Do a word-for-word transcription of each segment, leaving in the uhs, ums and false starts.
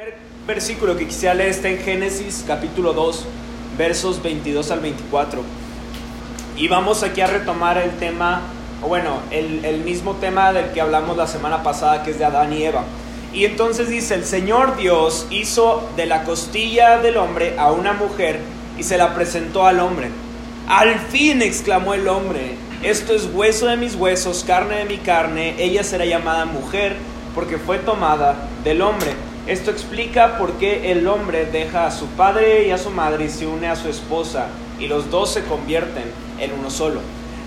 primer versículo que quisiera leer está en Génesis capítulo dos, versos veintidós al veinticuatro. Y vamos aquí a retomar el tema, o bueno, el, el mismo tema del que hablamos la semana pasada, que es de Adán y Eva. Y entonces dice, el Señor Dios hizo de la costilla del hombre a una mujer y se la presentó al hombre. Al fin, exclamó el hombre, esto es hueso de mis huesos, carne de mi carne, ella será llamada mujer porque fue tomada del hombre. Esto explica por qué el hombre deja a su padre y a su madre y se une a su esposa, y los dos se convierten en uno solo.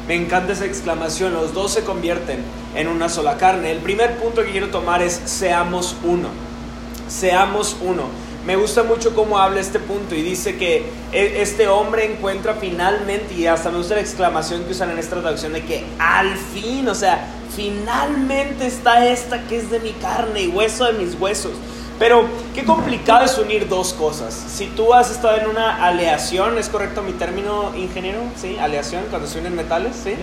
Me encanta esa exclamación, los dos se convierten en una sola carne. El primer punto que quiero tomar es, seamos uno, seamos uno. Me gusta mucho cómo habla este punto y dice que este hombre encuentra finalmente, y hasta me gusta la exclamación que usan en esta traducción de que al fin, o sea, finalmente está esta que es de mi carne y hueso de mis huesos. Pero qué complicado es unir dos cosas. Si tú has estado en una aleación, ¿es correcto mi término, ingeniero? ¿Sí? ¿Aleación? ¿Cuando se unen metales? ¿Sí?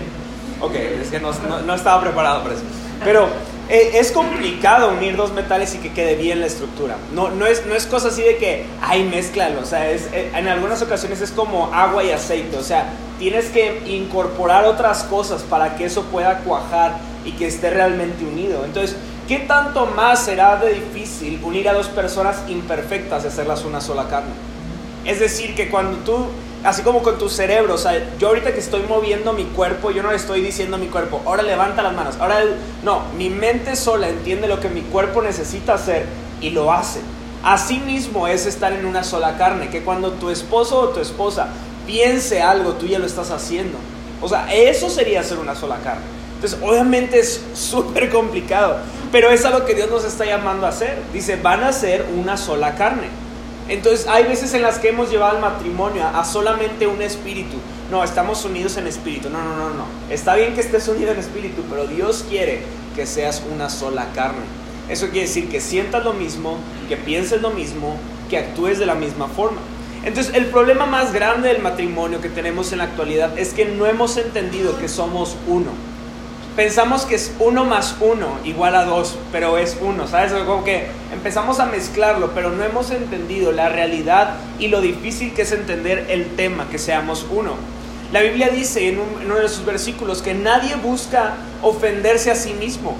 Ok, es que no, no, no estaba preparado para eso. Pero eh, es complicado unir dos metales y que quede bien la estructura. No, no, es, no es cosa así de que, ay, mézclalo. O sea, es, en algunas ocasiones es como agua y aceite. O sea, tienes que incorporar otras cosas para que eso pueda cuajar y que esté realmente unido. Entonces, ¿qué tanto más será de difícil unir a dos personas imperfectas y hacerlas una sola carne? Es decir, que cuando tú, así como con tu cerebro, o sea, yo ahorita que estoy moviendo mi cuerpo, yo no le estoy diciendo a mi cuerpo, ahora levanta las manos, ahora el... no, mi mente sola entiende lo que mi cuerpo necesita hacer y lo hace. Así mismo es estar en una sola carne, que cuando tu esposo o tu esposa piense algo, tú ya lo estás haciendo. O sea, eso sería ser una sola carne. Entonces, obviamente es súper complicado, pero es a lo que Dios nos está llamando a hacer. Dice, van a ser una sola carne. Entonces, hay veces en las que hemos llevado al matrimonio a solamente un espíritu. No, estamos unidos en espíritu. No, no, no, no. Está bien que estés unido en espíritu, pero Dios quiere que seas una sola carne. Eso quiere decir que sientas lo mismo, que pienses lo mismo, que actúes de la misma forma. Entonces, el problema más grande del matrimonio que tenemos en la actualidad es que no hemos entendido que somos uno. Pensamos que es uno más uno igual a dos, pero es uno, ¿sabes? Como que empezamos a mezclarlo, pero no hemos entendido la realidad y lo difícil que es entender el tema, que seamos uno. La Biblia dice en, un, en uno de sus versículos que nadie busca ofenderse a sí mismo.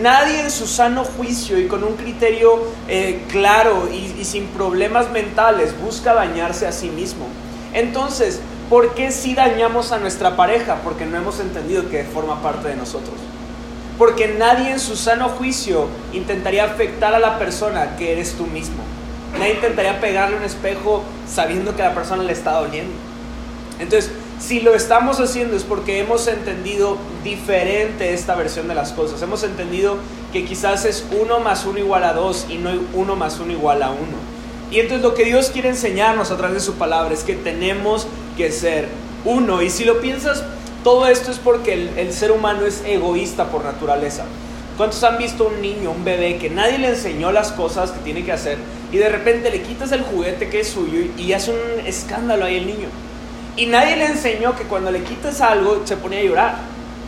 Nadie en su sano juicio y con un criterio eh, claro y, y sin problemas mentales busca dañarse a sí mismo. Entonces, ¿por qué si dañamos a nuestra pareja? Porque no hemos entendido que forma parte de nosotros. Porque nadie en su sano juicio intentaría afectar a la persona que eres tú mismo. Nadie intentaría pegarle un espejo sabiendo que a la persona le está doliendo. Entonces, si lo estamos haciendo es porque hemos entendido diferente esta versión de las cosas. Hemos entendido que quizás es uno más uno igual a dos y no uno más uno igual a uno. Y entonces lo que Dios quiere enseñarnos a través de su palabra es que tenemos que ser uno. Y si lo piensas, todo esto es porque el, el ser humano es egoísta por naturaleza. ¿Cuántos han visto un niño, un bebé, que nadie le enseñó las cosas que tiene que hacer y de repente le quitas el juguete que es suyo y, y hace un escándalo ahí el niño? Y nadie le enseñó que cuando le quitas algo se ponía a llorar.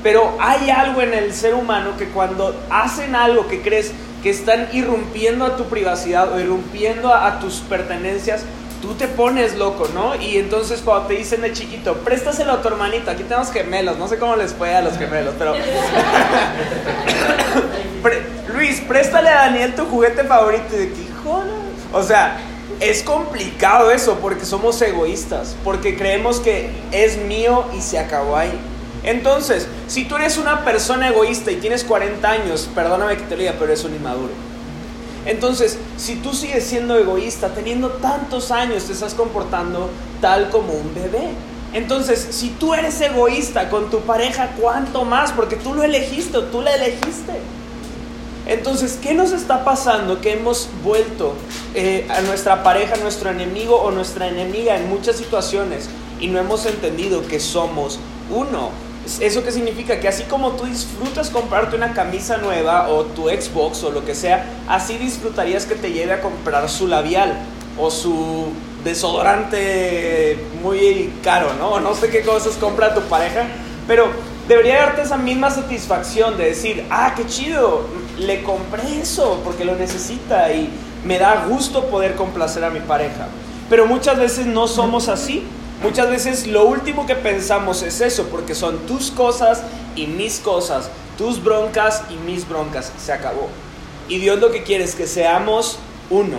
Pero hay algo en el ser humano que cuando hacen algo que crees que están irrumpiendo a tu privacidad o irrumpiendo a, a tus pertenencias, tú te pones loco, ¿no? Y entonces cuando te dicen de chiquito, préstaselo a tu hermanito, aquí tenemos gemelos, no sé cómo les fue a los gemelos, pero... Pre- Luis, préstale a Daniel tu juguete favorito. Y de que, joder. O sea, es complicado eso porque somos egoístas, porque creemos que es mío y se acabó ahí. Entonces, si tú eres una persona egoísta y tienes cuarenta años, perdóname que te lo diga, pero eres un inmaduro. Entonces, si tú sigues siendo egoísta, teniendo tantos años, te estás comportando tal como un bebé. Entonces, si tú eres egoísta con tu pareja, ¿cuánto más? Porque tú lo elegiste o tú la elegiste. Entonces, ¿qué nos está pasando? Que hemos vuelto eh, a nuestra pareja, nuestro enemigo o nuestra enemiga en muchas situaciones y no hemos entendido que somos uno. ¿Eso qué significa? Que así como tú disfrutas comprarte una camisa nueva o tu Xbox o lo que sea, así disfrutarías que te lleve a comprar su labial o su desodorante muy caro, ¿no? No sé qué cosas compra tu pareja, pero debería darte esa misma satisfacción de decir, ah, qué chido, le compré eso porque lo necesita y me da gusto poder complacer a mi pareja. Pero muchas veces no somos así. Muchas veces lo último que pensamos es eso, porque son tus cosas y mis cosas, tus broncas y mis broncas. Se acabó. Y Dios lo que quiere es que seamos uno.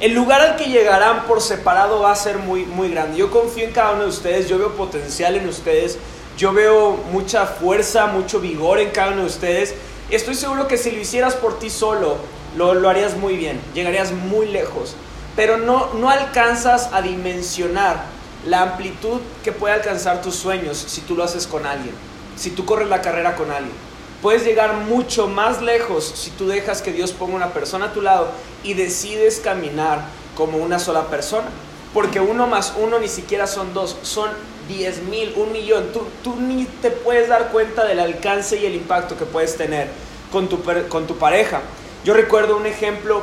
El lugar al que llegarán por separado va a ser muy, muy grande. Yo confío en cada uno de ustedes, yo veo potencial en ustedes, yo veo mucha fuerza, mucho vigor en cada uno de ustedes. Estoy seguro que si lo hicieras por ti solo, lo, lo harías muy bien, llegarías muy lejos. Pero no, no alcanzas a dimensionar la amplitud que puede alcanzar tus sueños si tú lo haces con alguien, si tú corres la carrera con alguien. Puedes llegar mucho más lejos si tú dejas que Dios ponga una persona a tu lado y decides caminar como una sola persona. Porque uno más uno ni siquiera son dos, son diez mil, un millón. Tú, tú ni te puedes dar cuenta del alcance y el impacto que puedes tener con tu, con tu pareja. Yo recuerdo un ejemplo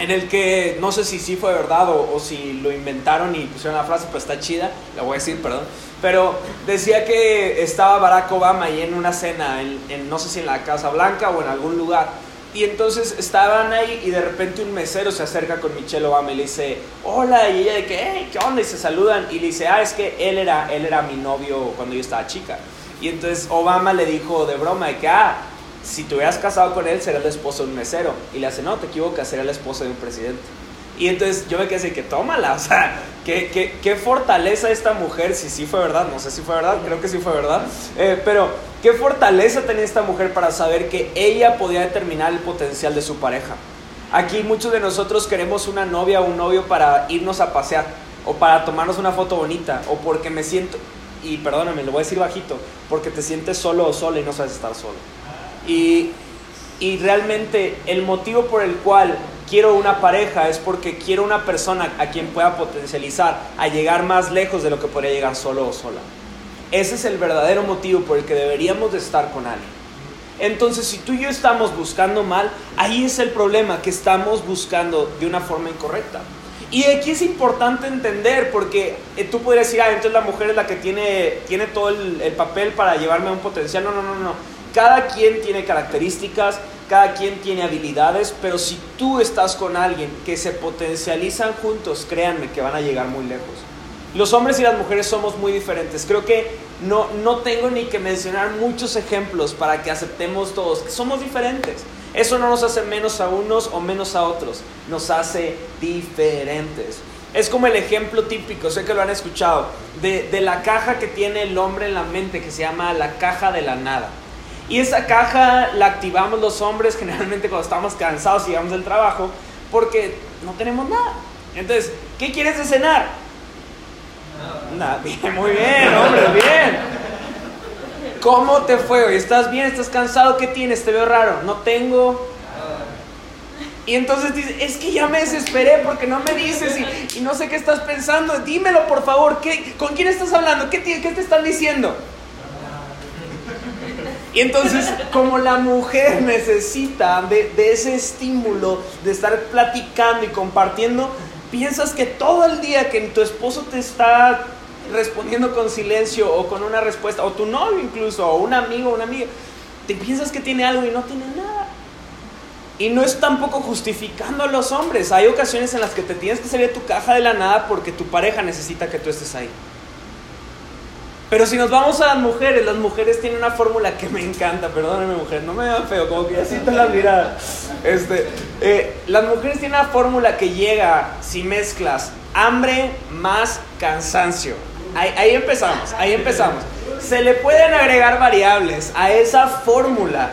en el que, no sé si sí fue verdad o, o si lo inventaron y pusieron la frase, pues está chida, la voy a decir, perdón. Pero decía que estaba Barack Obama ahí en una cena, en, en, no sé si en la Casa Blanca o en algún lugar. Y entonces estaban ahí y de repente un mesero se acerca con Michelle Obama y le dice, hola, y ella de que, hey, ¿qué onda? Y se saludan y le dice, ah, es que él era, él era mi novio cuando yo estaba chica. Y entonces Obama le dijo de broma de que, ah, si te hubieras casado con él, será el esposo de un mesero. Y le hace, no, te equivocas, será el esposo de un presidente. Y entonces yo me quedé así, que tómala, o sea, qué, qué, qué fortaleza esta mujer, si sí fue verdad, no sé si fue verdad, creo que sí fue verdad, eh, pero qué fortaleza tenía esta mujer para saber que ella podía determinar el potencial de su pareja. Aquí muchos de nosotros queremos una novia o un novio para irnos a pasear, o para tomarnos una foto bonita, o porque me siento, y perdóname, lo voy a decir bajito, porque te sientes solo o sola y no sabes estar solo. Y, y realmente el motivo por el cual quiero una pareja es porque quiero una persona a quien pueda potencializar a llegar más lejos de lo que podría llegar solo o sola. Ese es el verdadero motivo por el que deberíamos de estar con alguien. Entonces, si tú y yo estamos buscando mal, ahí es el problema, que estamos buscando de una forma incorrecta. Y aquí es importante entender, porque tú podrías decir, ah, entonces la mujer es la que tiene, tiene todo el, el papel para llevarme a un potencial. No, no, no, no. Cada quien tiene características, cada quien tiene habilidades, pero si tú estás con alguien que se potencializan juntos, créanme que van a llegar muy lejos. Los hombres y las mujeres somos muy diferentes. Creo que no, no tengo ni que mencionar muchos ejemplos para que aceptemos todos que somos diferentes. Eso no nos hace menos a unos o menos a otros, nos hace diferentes. Es como el ejemplo típico, sé que lo han escuchado, de, de la caja que tiene el hombre en la mente, que se llama la caja de la nada. Y esa caja la activamos los hombres generalmente cuando estamos cansados y llegamos del trabajo, porque no tenemos nada. Entonces, ¿qué quieres de cenar? Nada. Nada. Muy bien, hombre, bien. ¿Cómo te fue hoy? ¿Estás bien? ¿Estás cansado? ¿Qué tienes? Te veo raro. No tengo. Y entonces dices, es que ya me desesperé porque no me dices y, y no sé qué estás pensando. Dímelo, por favor. ¿Qué, ¿Con quién estás hablando? ¿Qué te, qué te están diciendo? Y entonces, como la mujer necesita de, de ese estímulo de estar platicando y compartiendo, piensas que todo el día que tu esposo te está respondiendo con silencio o con una respuesta, o tu novio incluso, o un amigo o una amiga, te piensas que tiene algo y no tiene nada. Y no es tampoco justificando a los hombres. Hay ocasiones en las que te tienes que salir de tu caja de la nada porque tu pareja necesita que tú estés ahí. Pero si nos vamos a las mujeres, las mujeres tienen una fórmula que me encanta, perdónenme mujer, no me vean feo, como que ya siento las miradas. Este, eh, las mujeres tienen una fórmula que llega si mezclas hambre más cansancio. Ahí, ahí empezamos, ahí empezamos. Se le pueden agregar variables a esa fórmula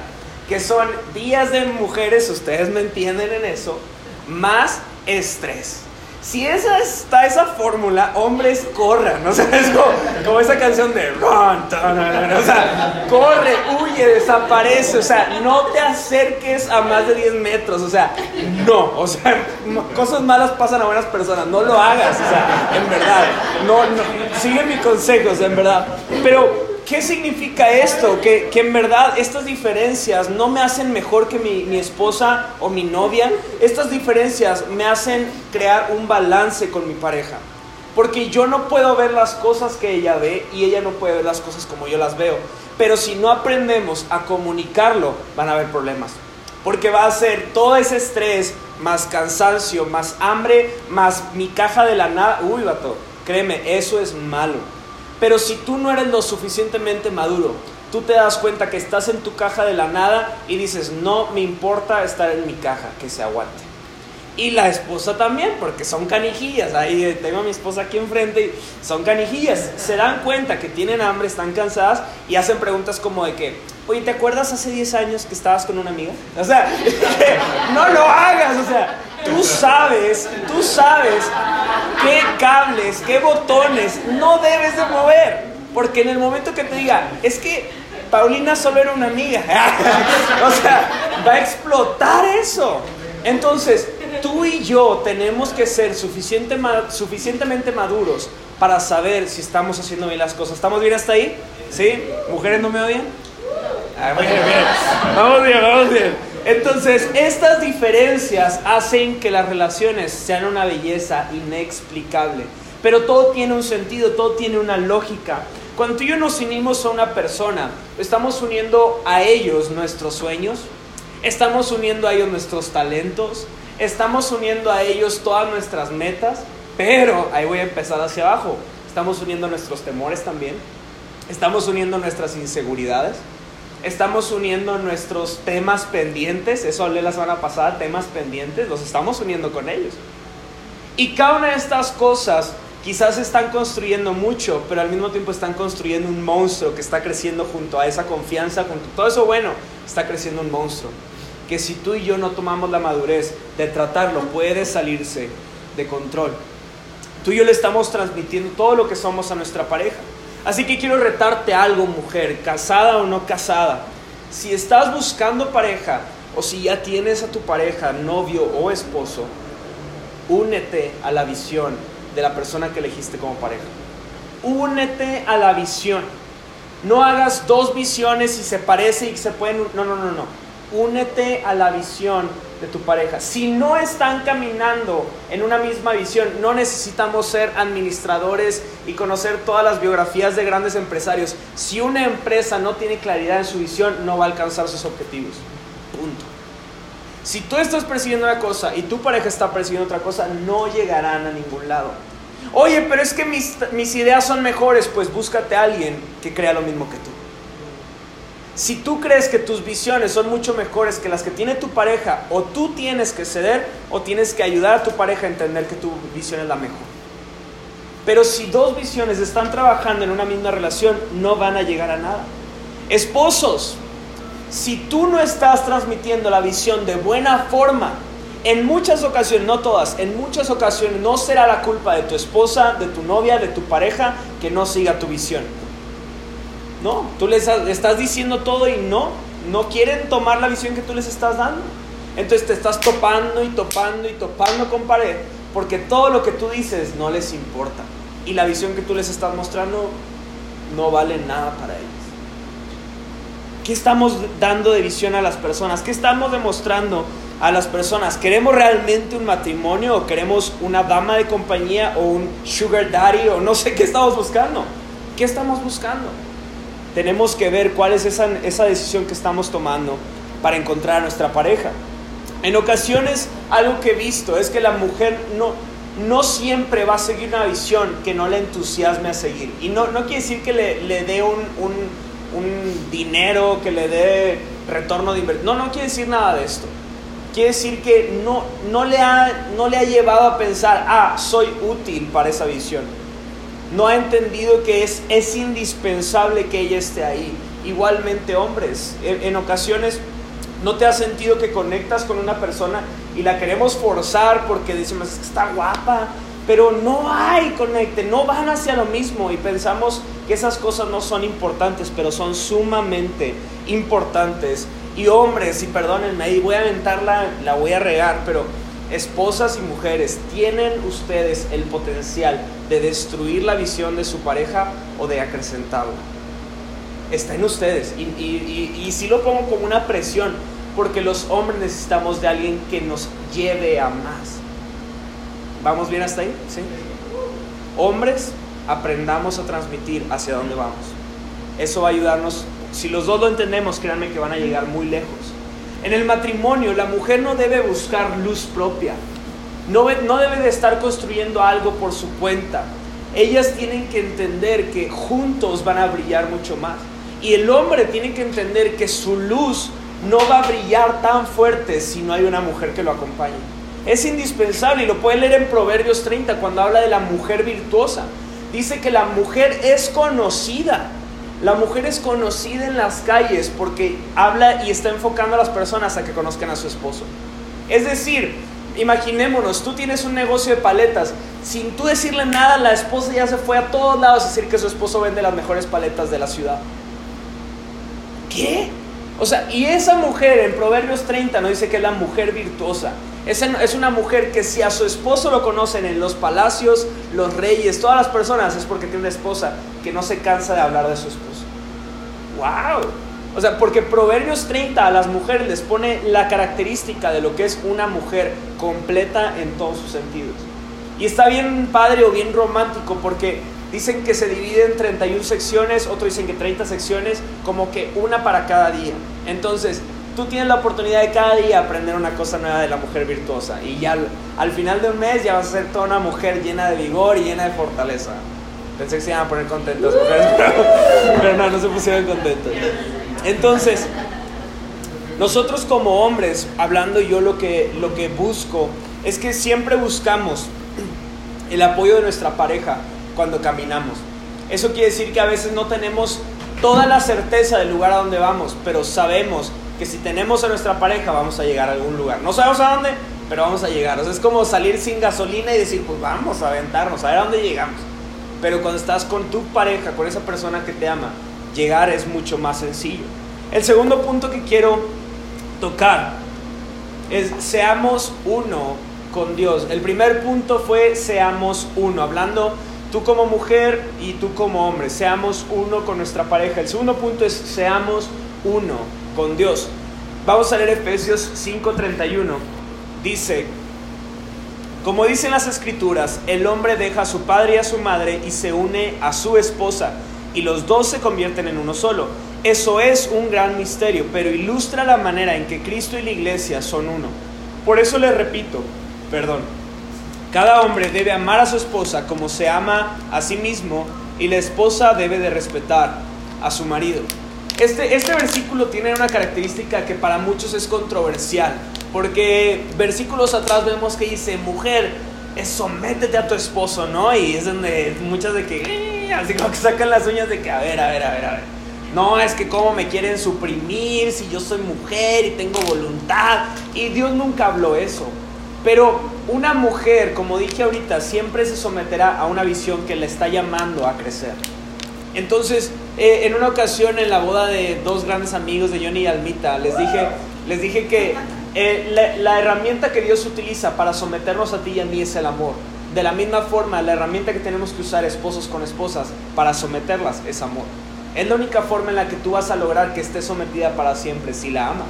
que son días de mujeres, ustedes me entienden en eso, más estrés. Si esa está esa fórmula, hombres corran, ¿no? O sea, es como, como esa canción de Run, ta, na, na, na, o sea, corre, huye, desaparece, o sea, no te acerques a más de diez metros, o sea, no, o sea, cosas malas pasan a buenas personas, no lo hagas, o sea, en verdad, no, no, sigue mis consejos, en verdad, pero... ¿Qué significa esto? Que, que en verdad estas diferencias no me hacen mejor que mi, mi esposa o mi novia. Estas diferencias me hacen crear un balance con mi pareja. Porque yo no puedo ver las cosas que ella ve y ella no puede ver las cosas como yo las veo. Pero si no aprendemos a comunicarlo, van a haber problemas. porque va a ser todo ese estrés, más cansancio, más hambre, más mi caja de la nada. Uy, vato, créeme, eso es malo. Pero si tú no eres lo suficientemente maduro, tú te das cuenta que estás en tu caja de la nada y dices, no me importa estar en mi caja, que se aguante. Y la esposa también, porque son canijillas. Ahí tengo a mi esposa aquí enfrente y son canijillas. Se dan cuenta que tienen hambre, están cansadas y hacen preguntas como de que, oye, ¿te acuerdas hace diez años que estabas con una amiga? O sea, no lo hagas. O sea, tú sabes, tú sabes qué cables, qué botones no debes de mover. Porque en el momento que te diga, es que Paulina solo era una amiga, o sea, va a explotar eso. Entonces, tú y yo tenemos que ser suficiente, suficientemente maduros para saber si estamos haciendo bien las cosas. ¿Estamos bien hasta ahí? ¿Sí? ¿Mujeres no me odian? Ah, bueno, bien. Vamos bien, vamos bien. Entonces, estas diferencias hacen que las relaciones sean una belleza inexplicable. Pero todo tiene un sentido, todo tiene una lógica. Cuando tú y yo nos unimos a una persona, estamos uniendo a ellos nuestros sueños, estamos uniendo a ellos nuestros talentos, estamos uniendo a ellos todas nuestras metas, pero ahí voy a empezar hacia abajo. Estamos uniendo nuestros temores también, estamos uniendo nuestras inseguridades, estamos uniendo nuestros temas pendientes, eso hablé la semana pasada, temas pendientes, los estamos uniendo con ellos. Y cada una de estas cosas quizás están construyendo mucho, pero al mismo tiempo están construyendo un monstruo que está creciendo junto a esa confianza, junto a todo eso bueno, está creciendo un monstruo. Que si tú y yo no tomamos la madurez de tratarlo, puede salirse de control. Tú y yo le estamos transmitiendo todo lo que somos a nuestra pareja. Así que quiero retarte algo, mujer, casada o no casada. Si estás buscando pareja, o si ya tienes a tu pareja, novio o esposo, únete a la visión de la persona que elegiste como pareja. Únete a la visión. No hagas dos visiones y se parecen y se pueden... No, no, no, no. Únete a la visión de tu pareja. Si no están caminando en una misma visión, no necesitamos ser administradores y conocer todas las biografías de grandes empresarios. Si una empresa no tiene claridad en su visión, no va a alcanzar sus objetivos. Punto. Si tú estás persiguiendo una cosa y tu pareja está persiguiendo otra cosa, no llegarán a ningún lado. Oye, pero es que mis, mis ideas son mejores. Pues búscate a alguien que crea lo mismo que tú. Si tú crees que tus visiones son mucho mejores que las que tiene tu pareja, o tú tienes que ceder o tienes que ayudar a tu pareja a entender que tu visión es la mejor. Pero si dos visiones están trabajando en una misma relación, no van a llegar a nada. Esposos, si tú no estás transmitiendo la visión de buena forma, en muchas ocasiones, no todas, en muchas ocasiones no será la culpa de tu esposa, de tu novia, de tu pareja que no siga tu visión. No, tú les estás diciendo todo y no, no quieren tomar la visión que tú les estás dando. Entonces te estás topando y topando y topando con pared, porque todo lo que tú dices no les importa. Y la visión que tú les estás mostrando no vale nada para ellos. ¿Qué estamos dando de visión a las personas? ¿Qué estamos demostrando a las personas? ¿Queremos realmente un matrimonio o queremos una dama de compañía o un sugar daddy o no sé qué estamos buscando? ¿Qué estamos buscando? Tenemos que ver cuál es esa, esa decisión que estamos tomando para encontrar a nuestra pareja. En ocasiones, algo que he visto es que la mujer no, no siempre va a seguir una visión que no le entusiasme a seguir. Y no, no quiere decir que le, le dé un, un, un dinero, que le dé retorno de inversión. No, no quiere decir nada de esto. Quiere decir que no, no, le ha, no le ha llevado a pensar, ah, soy útil para esa visión. No ha entendido que es, es indispensable que ella esté ahí. Igualmente, hombres, en, en ocasiones no te has sentido que conectas con una persona y la queremos forzar porque decimos, es que está guapa, pero no hay conecte, no van hacia lo mismo y pensamos que esas cosas no son importantes, pero son sumamente importantes. Y hombres, y perdónenme, ahí voy a aventarla, la voy a regar, pero... Esposas y mujeres, ¿tienen ustedes el potencial de destruir la visión de su pareja o de acrecentarla? Está en ustedes. Y, y, y, y sí lo pongo como una presión, porque los hombres necesitamos de alguien que nos lleve a más. ¿Vamos bien hasta ahí? ¿Sí? Hombres, aprendamos a transmitir hacia dónde vamos. Eso va a ayudarnos. Si los dos lo entendemos, créanme que van a llegar muy lejos. En el matrimonio, la mujer no debe buscar luz propia. No, no debe de estar construyendo algo por su cuenta. Ellas tienen que entender que juntos van a brillar mucho más. Y el hombre tiene que entender que su luz no va a brillar tan fuerte si no hay una mujer que lo acompañe. Es indispensable, y lo puede leer en Proverbios treinta cuando habla de la mujer virtuosa. Dice que la mujer es conocida. La mujer es conocida en las calles porque habla y está enfocando a las personas a que conozcan a su esposo. Es decir, imaginémonos, tú tienes un negocio de paletas. Sin tú decirle nada, la esposa ya se fue a todos lados a decir que su esposo vende las mejores paletas de la ciudad. ¿Qué? O sea, y esa mujer en Proverbios treinta nos dice que es la mujer virtuosa. Es, en, es una mujer que si a su esposo lo conocen en los palacios, los reyes, todas las personas, es porque tiene una esposa que no se cansa de hablar de su esposo. ¡Wow! O sea, porque Proverbios treinta a las mujeres les pone la característica de lo que es una mujer completa en todos sus sentidos. Y está bien padre o bien romántico porque dicen que se divide en treinta y una secciones, otros dicen que treinta secciones, como que una para cada día. Entonces, tú tienes la oportunidad de cada día aprender una cosa nueva de la mujer virtuosa. Y ya al final de un mes ya vas a ser toda una mujer llena de vigor y llena de fortaleza. Pensé que se iban a poner contentas mujeres, pero, pero no, no se pusieron contentas. Entonces, nosotros como hombres, hablando yo lo que, lo que busco, es que siempre buscamos el apoyo de nuestra pareja cuando caminamos. Eso quiere decir que a veces no tenemos toda la certeza del lugar a donde vamos, pero sabemos que si tenemos a nuestra pareja vamos a llegar a algún lugar. No sabemos a dónde, pero vamos a llegar. O sea, es como salir sin gasolina y decir, pues vamos a aventarnos, a ver a dónde llegamos. Pero cuando estás con tu pareja, con esa persona que te ama, llegar es mucho más sencillo. El segundo punto que quiero tocar es seamos uno con Dios. El primer punto fue seamos uno, hablando tú como mujer y tú como hombre, seamos uno con nuestra pareja. El segundo punto es seamos uno con Dios. Vamos a leer Efesios cinco treinta y uno. Dice, como dicen las escrituras, el hombre deja a su padre y a su madre y se une a su esposa, y los dos se convierten en uno solo. Eso es un gran misterio, pero ilustra la manera en que Cristo y la iglesia son uno. Por eso les repito, perdón, cada hombre debe amar a su esposa como se ama a sí mismo, y la esposa debe de respetar a su marido. Este, este versículo tiene una característica que para muchos es controversial, porque versículos atrás vemos que dice, mujer, sométete a tu esposo, ¿no? Y es donde muchas de que... así como que sacan las uñas de que a ver, a ver, a ver, a ver. No, es que cómo me quieren suprimir si yo soy mujer y tengo voluntad. Y Dios nunca habló eso. Pero una mujer, como dije ahorita, siempre se someterá a una visión que le está llamando a crecer. Entonces, eh, en una ocasión en la boda de dos grandes amigos de Johnny y Almita, les dije, les dije que eh, la, la herramienta que Dios utiliza para someternos a ti y a mí es el amor. De la misma forma, la herramienta que tenemos que usar esposos con esposas para someterlas es amor. Es la única forma en la que tú vas a lograr que estés sometida para siempre, si la amas.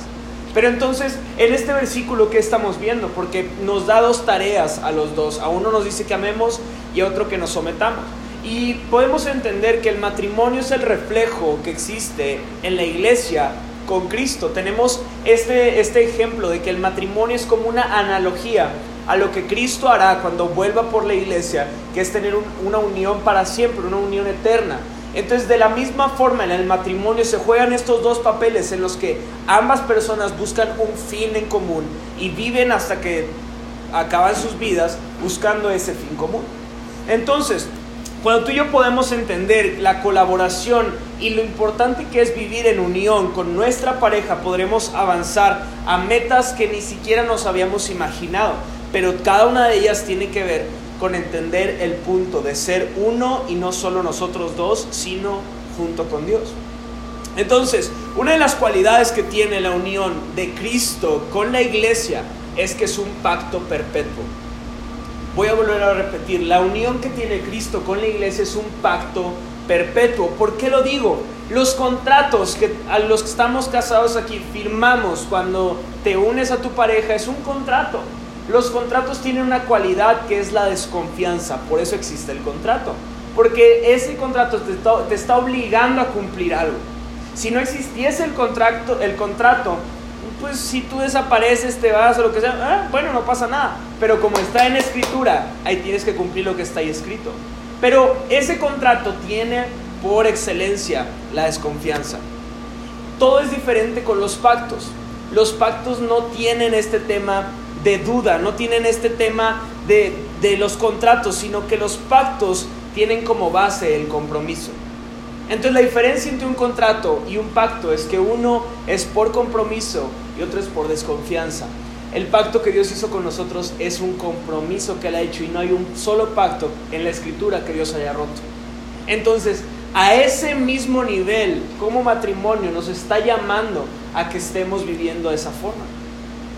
Pero entonces, en este versículo, ¿qué estamos viendo? Porque nos da dos tareas a los dos. A uno nos dice que amemos y a otro que nos sometamos. Y podemos entender que el matrimonio es el reflejo que existe en la iglesia con Cristo. Tenemos este, este ejemplo de que el matrimonio es como una analogía a lo que Cristo hará cuando vuelva por la iglesia, que es tener un, una unión para siempre, una unión eterna. Entonces, de la misma forma, en el matrimonio se juegan estos dos papeles en los que ambas personas buscan un fin en común y viven hasta que acaban sus vidas buscando ese fin común. Entonces, cuando tú y yo podemos entender la colaboración y lo importante que es vivir en unión con nuestra pareja, podremos avanzar a metas que ni siquiera nos habíamos imaginado. Pero cada una de ellas tiene que ver con entender el punto de ser uno, y no solo nosotros dos, sino junto con Dios. Entonces, una de las cualidades que tiene la unión de Cristo con la iglesia es que es un pacto perpetuo. Voy a volver a repetir, la unión que tiene Cristo con la iglesia es un pacto perpetuo. ¿Por qué lo digo? Los contratos que a los que estamos casados aquí firmamos cuando te unes a tu pareja es un contrato. Los contratos tienen una cualidad que es la desconfianza, por eso existe el contrato, porque ese contrato te está, te está obligando a cumplir algo. Si no existiese el contrato, el contrato, pues si tú desapareces, te vas o lo que sea, ah, bueno, no pasa nada. Pero como está en escritura, ahí tienes que cumplir lo que está ahí escrito. Pero ese contrato tiene por excelencia la desconfianza. Todo es diferente con los pactos. Los pactos no tienen este tema de duda, no tienen este tema de, de los contratos, sino que los pactos tienen como base el compromiso. Entonces la diferencia entre un contrato y un pacto es que uno es por compromiso y otro es por desconfianza. El pacto que Dios hizo con nosotros es un compromiso que Él ha hecho, y no hay un solo pacto en la Escritura que Dios haya roto. Entonces, a ese mismo nivel, como matrimonio, nos está llamando a que estemos viviendo de esa forma.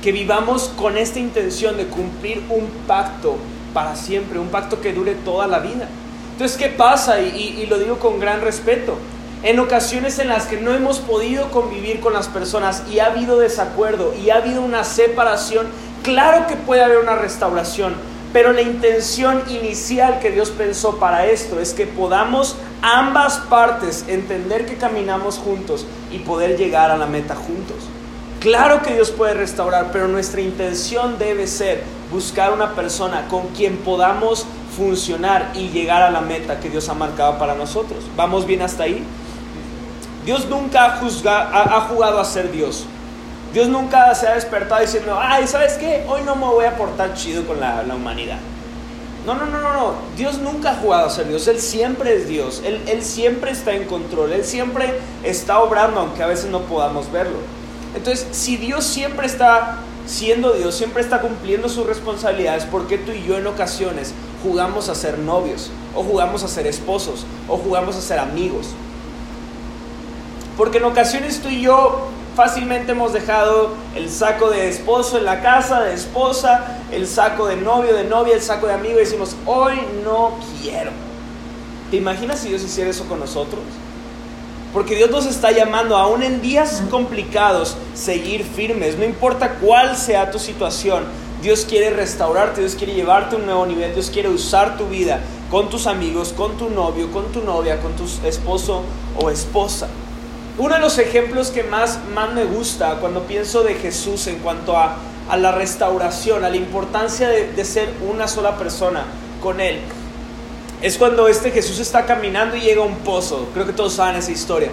Que vivamos con esta intención de cumplir un pacto para siempre, un pacto que dure toda la vida. Entonces, ¿qué pasa? Y, y, y lo digo con gran respeto. En ocasiones en las que no hemos podido convivir con las personas y ha habido desacuerdo y ha habido una separación, claro que puede haber una restauración, pero la intención inicial que Dios pensó para esto es que podamos ambas partes entender que caminamos juntos y poder llegar a la meta juntos. Claro que Dios puede restaurar, pero nuestra intención debe ser buscar una persona con quien podamos funcionar y llegar a la meta que Dios ha marcado para nosotros. ¿Vamos bien hasta ahí? Dios nunca ha, juzga, ha, ha jugado a ser Dios. Dios nunca se ha despertado diciendo, ay, ¿sabes qué? Hoy no me voy a portar chido con la, la humanidad. No, no, no, no, no. Dios nunca ha jugado a ser Dios. Él siempre es Dios. Él, él siempre está en control. Él siempre está obrando, aunque a veces no podamos verlo. Entonces, si Dios siempre está siendo Dios, siempre está cumpliendo sus responsabilidades, ¿por qué tú y yo en ocasiones jugamos a ser novios, o jugamos a ser esposos, o jugamos a ser amigos? Porque en ocasiones tú y yo fácilmente hemos dejado el saco de esposo en la casa, de esposa, el saco de novio, de novia, el saco de amigo, y decimos, hoy no quiero. ¿Te imaginas si Dios hiciera eso con nosotros? Porque Dios nos está llamando, aún en días complicados, seguir firmes. No importa cuál sea tu situación, Dios quiere restaurarte, Dios quiere llevarte a un nuevo nivel, Dios quiere usar tu vida con tus amigos, con tu novio, con tu novia, con tu esposo o esposa. Uno de los ejemplos que más, más me gusta cuando pienso de Jesús en cuanto a, a la restauración, a la importancia de, de ser una sola persona con Él, es cuando este Jesús está caminando y llega a un pozo. Creo que todos saben esa historia.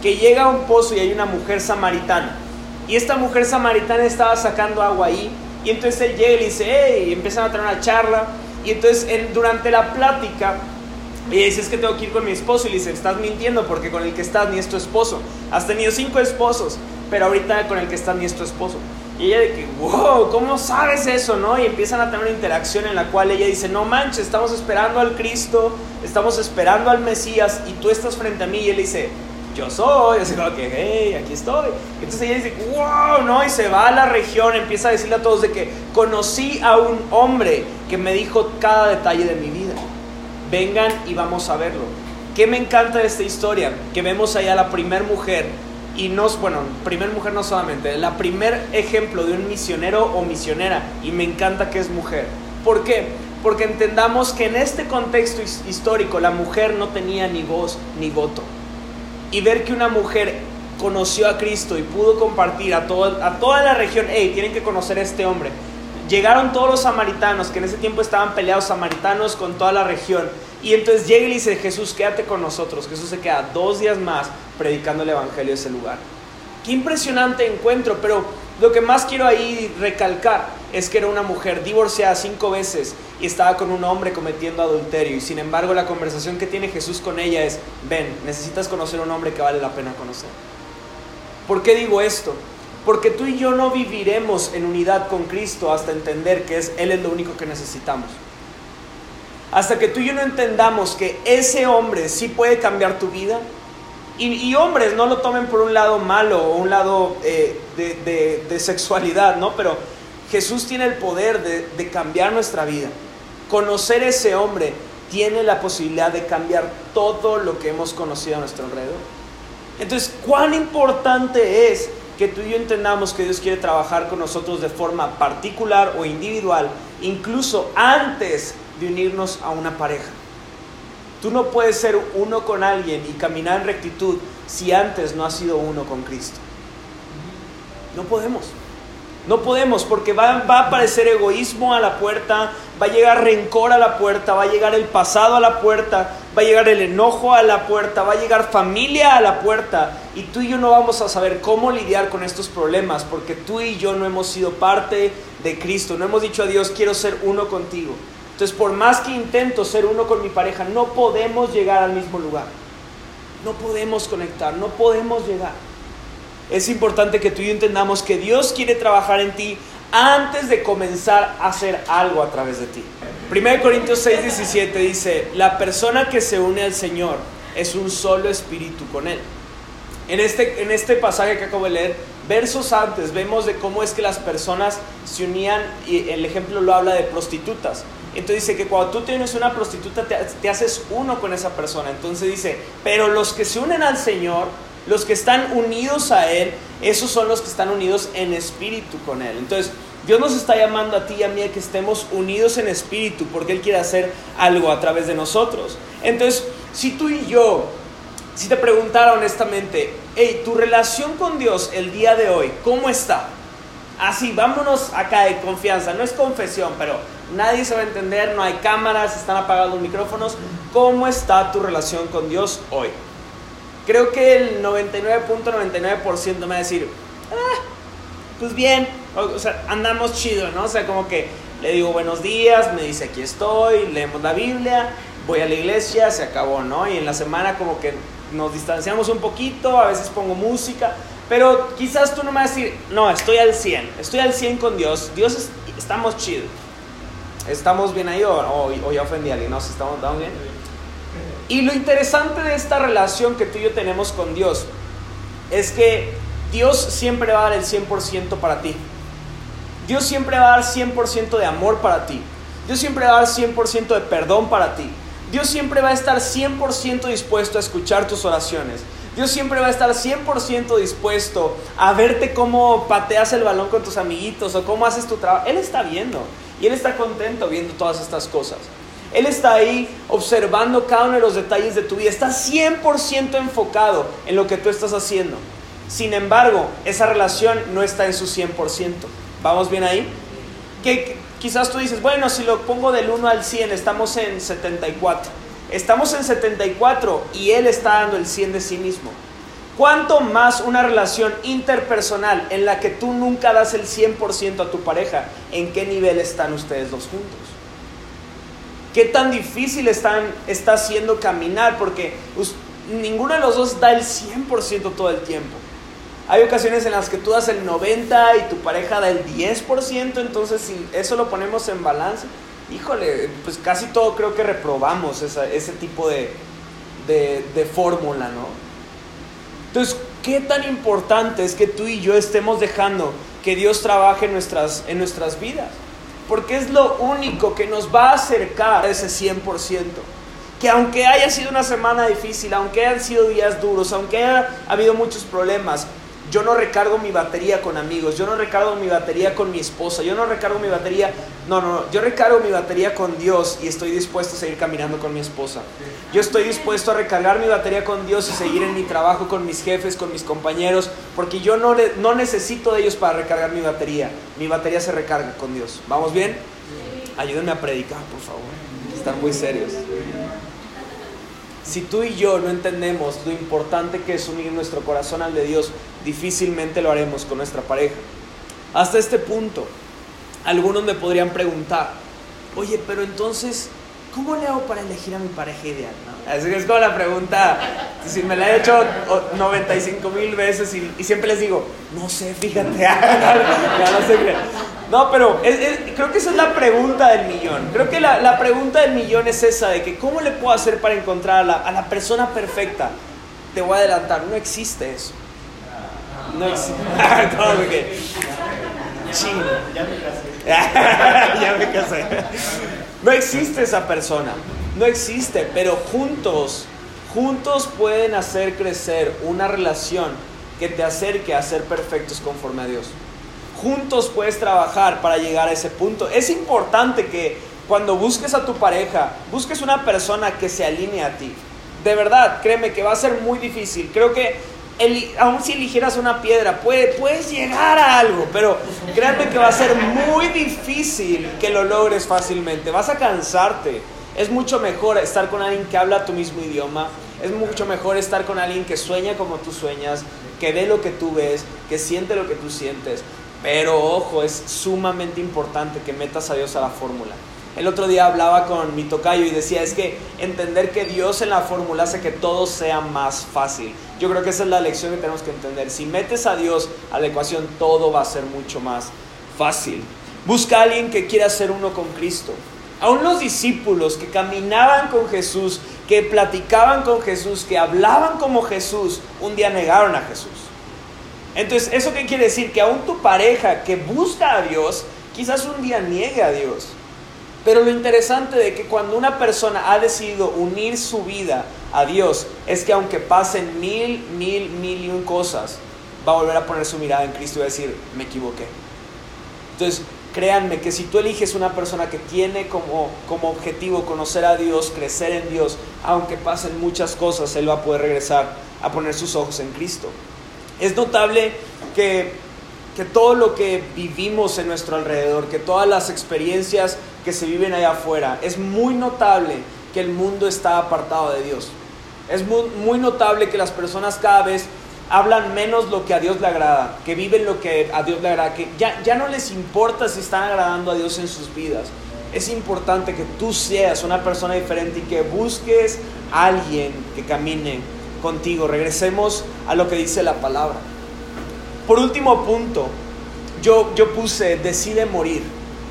Que llega a un pozo y hay una mujer samaritana. Y esta mujer samaritana estaba sacando agua ahí. Y entonces él llega y le dice, hey, y empiezan a tener una charla. Y entonces él, durante la plática, ella dice, es que tengo que ir con mi esposo. Y le dice, estás mintiendo porque con el que estás ni es tu esposo. Has tenido cinco esposos, pero ahorita con el que estás ni es tu esposo. Y ella de que, wow, ¿cómo sabes eso, no? Y empiezan a tener una interacción en la cual ella dice, no manches, estamos esperando al Cristo, estamos esperando al Mesías, y tú estás frente a mí. Y él dice, yo soy. Y así como que, hey, aquí estoy. Entonces ella dice, wow, ¿no? Y se va a la región, empieza a decirle a todos de que conocí a un hombre que me dijo cada detalle de mi vida. Vengan y vamos a verlo. ¿Qué me encanta de esta historia? Que vemos allá a la primer mujer. Y no, bueno, primer mujer no solamente, la primer ejemplo de un misionero o misionera, y me encanta que es mujer. ¿Por qué? Porque entendamos que en este contexto histórico la mujer no tenía ni voz ni voto. Y ver que una mujer conoció a Cristo y pudo compartir a, todo, a toda la región, hey, tienen que conocer a este hombre. Llegaron todos los samaritanos, que en ese tiempo estaban peleados samaritanos con toda la región. Y entonces llega y le dice, Jesús, quédate con nosotros. Jesús se queda dos días más predicando el evangelio de ese lugar. Qué impresionante encuentro, pero lo que más quiero ahí recalcar es que era una mujer divorciada cinco veces y estaba con un hombre cometiendo adulterio. Y sin embargo, la conversación que tiene Jesús con ella es, ven, necesitas conocer a un hombre que vale la pena conocer. ¿Por qué digo esto? Porque tú y yo no viviremos en unidad con Cristo hasta entender que es, Él es lo único que necesitamos. Hasta que tú y yo no entendamos que ese hombre sí puede cambiar tu vida. Y, y hombres, no lo tomen por un lado malo o un lado eh, de, de, de sexualidad, ¿no? Pero Jesús tiene el poder de, de cambiar nuestra vida. Conocer ese hombre tiene la posibilidad de cambiar todo lo que hemos conocido a nuestro alrededor. Entonces, ¿cuán importante es que tú y yo entendamos que Dios quiere trabajar con nosotros de forma particular o individual, incluso antes de unirnos a una pareja? Tú no puedes ser uno con alguien y caminar en rectitud si antes no has sido uno con Cristo. No podemos. No podemos, porque va, va a aparecer egoísmo a la puerta, va a llegar rencor a la puerta, va a llegar el pasado a la puerta, va a llegar el enojo a la puerta, va a llegar familia a la puerta. Y tú y yo no vamos a saber cómo lidiar con estos problemas, porque tú y yo no hemos sido parte de Cristo. No hemos dicho a Dios, quiero ser uno contigo. Entonces, por más que intento ser uno con mi pareja, no podemos llegar al mismo lugar. No podemos conectar, no podemos llegar. Es importante que tú y yo entendamos que Dios quiere trabajar en ti antes de comenzar a hacer algo a través de ti. Primera de Corintios seis diecisiete dice, la persona que se une al Señor es un solo espíritu con Él. En este, en este pasaje que acabo de leer, versos antes, vemos de cómo es que las personas se unían, y el ejemplo lo habla de prostitutas. Entonces dice que cuando tú tienes una prostituta, te, te haces uno con esa persona. Entonces dice, pero los que se unen al Señor, los que están unidos a Él, esos son los que están unidos en espíritu con Él. Entonces, Dios nos está llamando a ti y a mí a que estemos unidos en espíritu, porque Él quiere hacer algo a través de nosotros. Entonces, si tú y yo, si te preguntara honestamente, hey, tu relación con Dios el día de hoy, ¿cómo está? Así, vámonos acá de confianza, no es confesión, pero nadie se va a entender, no hay cámaras, están apagados los micrófonos. ¿Cómo está tu relación con Dios hoy? Creo que el noventa y nueve punto noventa y nueve por ciento me va a decir, ah, pues bien, o, o sea, andamos chido, ¿no? O sea, como que le digo buenos días, me dice aquí estoy, leemos la Biblia, voy a la iglesia, se acabó, ¿no? Y en la semana como que nos distanciamos un poquito, a veces pongo música, pero quizás tú no me vas a decir, no, estoy al cien, estoy al cien con Dios, Dios es, estamos chido, estamos bien ahí, o, o, o ya ofendí a alguien, no, si estamos, estamos bien. Y lo interesante de esta relación que tú y yo tenemos con Dios es que Dios siempre va a dar el cien por ciento para ti. Dios siempre va a dar cien por ciento de amor para ti. Dios siempre va a dar cien por ciento de perdón para ti. Dios siempre va a estar cien por ciento dispuesto a escuchar tus oraciones. Dios siempre va a estar cien por ciento dispuesto a verte cómo pateas el balón con tus amiguitos o cómo haces tu trabajo. Él está viendo y Él está contento viendo todas estas cosas. Él está ahí observando cada uno de los detalles de tu vida. Está cien por ciento enfocado en lo que tú estás haciendo. Sin embargo, esa relación no está en su cien por ciento. ¿Vamos bien ahí? Que quizás tú dices, bueno, si lo pongo del uno al cien, estamos en setenta y cuatro. Estamos en setenta y cuatro y Él está dando el cien de sí mismo. ¿Cuánto más una relación interpersonal en la que tú nunca das el cien por ciento a tu pareja? ¿En qué nivel están ustedes dos juntos? ¿Qué tan difícil están, está haciendo caminar? Porque us, ninguno de los dos da el cien por ciento todo el tiempo. Hay ocasiones en las que tú das el noventa por ciento y tu pareja da el diez por ciento. Entonces, si eso lo ponemos en balance, híjole, pues casi todo creo que reprobamos esa, ese tipo de, de, de fórmula, ¿no? Entonces, ¿qué tan importante es que tú y yo estemos dejando que Dios trabaje en nuestras, en nuestras vidas? Porque es lo único que nos va a acercar a ese cien por ciento. Que aunque haya sido una semana difícil, aunque hayan sido días duros, aunque haya habido muchos problemas, yo no recargo mi batería con amigos, yo no recargo mi batería con mi esposa, yo no recargo mi batería... No, no, no, yo recargo mi batería con Dios y estoy dispuesto a seguir caminando con mi esposa. Yo estoy dispuesto a recargar mi batería con Dios y seguir en mi trabajo con mis jefes, con mis compañeros, porque yo no, no necesito de ellos para recargar mi batería. Mi batería se recarga con Dios. ¿Vamos bien? Ayúdenme a predicar, por favor. Están muy serios. Si tú y yo no entendemos lo importante que es unir nuestro corazón al de Dios, difícilmente lo haremos con nuestra pareja. Hasta este punto, algunos me podrían preguntar, oye, pero entonces, ¿cómo le hago para elegir a mi pareja ideal? ¿No? Así que es como la pregunta, si me la he hecho noventa y cinco mil veces y, y siempre les digo, no sé, fíjate, ya no sé. No, pero es, es, creo que esa es la pregunta del millón. Creo que la, la pregunta del millón es esa, de que ¿cómo le puedo hacer para encontrar a la, a la persona perfecta? Te voy a adelantar, no existe eso. No existe. No, okay. Chino. Ya me casé. Ya me casé. No existe esa persona. No existe, pero juntos, juntos pueden hacer crecer una relación que te acerque a ser perfectos conforme a Dios. Juntos puedes trabajar para llegar a ese punto. Es importante que cuando busques a tu pareja, busques una persona que se alinee a ti. De verdad, créeme que va a ser muy difícil. Creo que el, aun si eligieras una piedra, puede, puedes llegar a algo, pero créanme que va a ser muy difícil que lo logres fácilmente. Vas a cansarte. Es mucho mejor estar con alguien que habla tu mismo idioma. Es mucho mejor estar con alguien que sueña como tú sueñas, que ve lo que tú ves, que siente lo que tú sientes. Pero ojo, es sumamente importante que metas a Dios a la fórmula. El otro día hablaba con mi tocayo y decía, es que entender que Dios en la fórmula hace que todo sea más fácil. Yo creo que esa es la lección que tenemos que entender. Si metes a Dios a la ecuación, todo va a ser mucho más fácil. Busca a alguien que quiera ser uno con Cristo. Aún los discípulos que caminaban con Jesús, que platicaban con Jesús, que hablaban como Jesús, un día negaron a Jesús. Entonces, ¿eso qué quiere decir? Que aún tu pareja que busca a Dios, quizás un día niegue a Dios. Pero lo interesante de que cuando una persona ha decidido unir su vida a Dios, es que aunque pasen mil, mil, mil y un cosas, va a volver a poner su mirada en Cristo y va a decir, me equivoqué. Entonces, créanme que si tú eliges una persona que tiene como, como objetivo conocer a Dios, crecer en Dios, aunque pasen muchas cosas, él va a poder regresar a poner sus ojos en Cristo. Es notable que, que todo lo que vivimos en nuestro alrededor, que todas las experiencias que se viven allá afuera, es muy notable que el mundo está apartado de Dios. Es muy, muy notable que las personas cada vez hablan menos lo que a Dios le agrada, que viven lo que a Dios le agrada, que ya, ya no les importa si están agradando a Dios en sus vidas. Es importante que tú seas una persona diferente y que busques a alguien que camine contigo. Regresemos a lo que dice la palabra. Por último punto, yo, yo puse decide morir.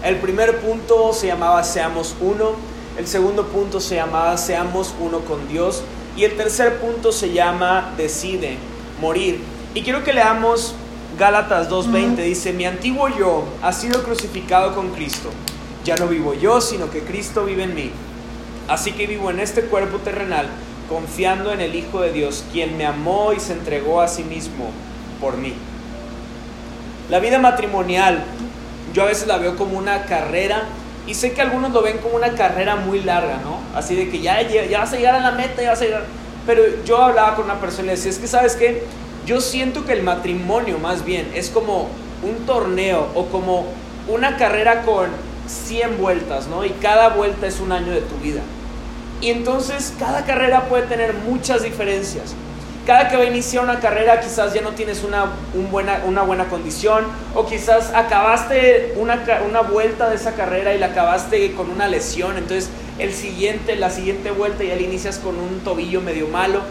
El primer punto se llamaba seamos uno, el segundo punto se llamaba seamos uno con Dios y el tercer punto se llama decide morir. Y quiero que leamos Gálatas dos veinte, dice: mi antiguo yo ha sido crucificado con Cristo, ya no vivo yo sino que Cristo vive en mí, así que vivo en este cuerpo terrenal confiando en el Hijo de Dios, quien me amó y se entregó a sí mismo por mí. La vida matrimonial, yo a veces la veo como una carrera, y sé que algunos lo ven como una carrera muy larga, ¿no? Así de que ya, ya vas a llegar a la meta, ya vas a llegar. Pero yo hablaba con una persona y le decía, es que ¿sabes qué? Yo siento que el matrimonio más bien es como un torneo o como una carrera con cien vueltas, ¿no? Y cada vuelta es un año de tu vida. Y entonces cada carrera puede tener muchas diferencias. Cada que va a iniciar una carrera quizás ya no tienes una, un buena, una buena condición, o quizás acabaste una, una vuelta de esa carrera y la acabaste con una lesión. Entonces el siguiente, la siguiente vuelta ya la inicias con un tobillo medio malo.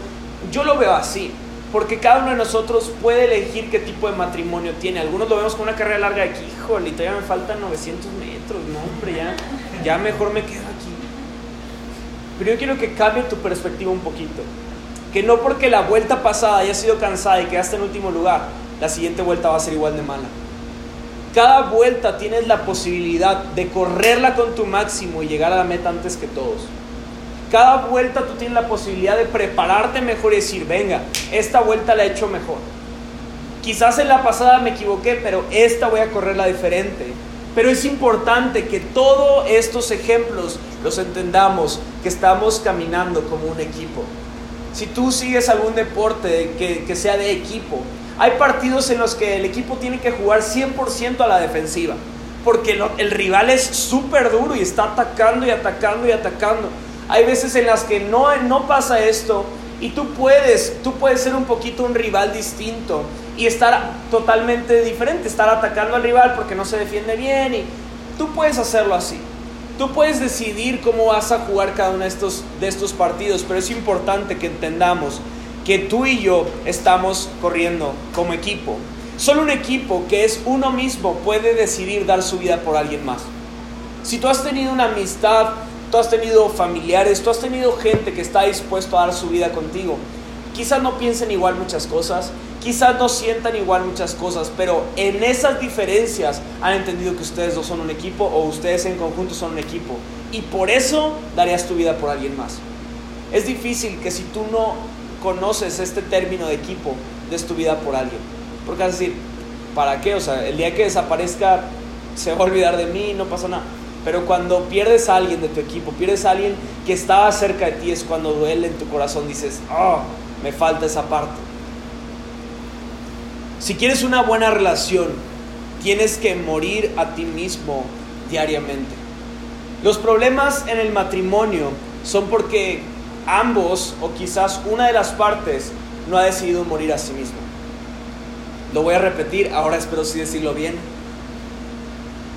Yo lo veo así, porque cada uno de nosotros puede elegir qué tipo de matrimonio tiene. Algunos lo vemos con una carrera larga de que, híjole, todavía me faltan novecientos metros, no hombre, ya, ya mejor me quedo aquí. Pero yo quiero que cambie tu perspectiva un poquito. Que no porque la vuelta pasada haya sido cansada y quedaste en último lugar, la siguiente vuelta va a ser igual de mala. Cada vuelta tienes la posibilidad de correrla con tu máximo y llegar a la meta antes que todos. Cada vuelta tú tienes la posibilidad de prepararte mejor y decir, venga, esta vuelta la he hecho mejor. Quizás en la pasada me equivoqué, pero esta voy a correrla diferente. Pero es importante que todos estos ejemplos los entendamos, que estamos caminando como un equipo. Si tú sigues algún deporte que, que sea de equipo, hay partidos en los que el equipo tiene que jugar cien por ciento a la defensiva, porque lo, el rival es súper duro y está atacando y atacando y atacando. Hay veces en las que no, no pasa esto y tú puedes, tú puedes ser un poquito un rival distinto y estar totalmente diferente, estar atacando al rival porque no se defiende bien, y tú puedes hacerlo así. Tú puedes decidir cómo vas a jugar cada uno de estos, de estos partidos, pero es importante que entendamos que tú y yo estamos corriendo como equipo. Solo un equipo que es uno mismo puede decidir dar su vida por alguien más. Si tú has tenido una amistad, tú has tenido familiares, tú has tenido gente que está dispuesto a dar su vida contigo, quizás no piensen igual muchas cosas, quizás no sientan igual muchas cosas, pero en esas diferencias han entendido que ustedes dos son un equipo, o ustedes en conjunto son un equipo, y por eso darías tu vida por alguien más. Es difícil que si tú no conoces este término de equipo, des tu vida por alguien, porque vas a decir, ¿para qué? O sea, el día que desaparezca se va a olvidar de mí, no pasa nada. Pero cuando pierdes a alguien de tu equipo, pierdes a alguien que estaba cerca de ti, es cuando duele en tu corazón, dices, oh, me falta esa parte. Si quieres una buena relación, tienes que morir a ti mismo diariamente. Los problemas en el matrimonio son porque ambos, o quizás una de las partes, no ha decidido morir a sí mismo. Lo voy a repetir, ahora espero sí decirlo bien.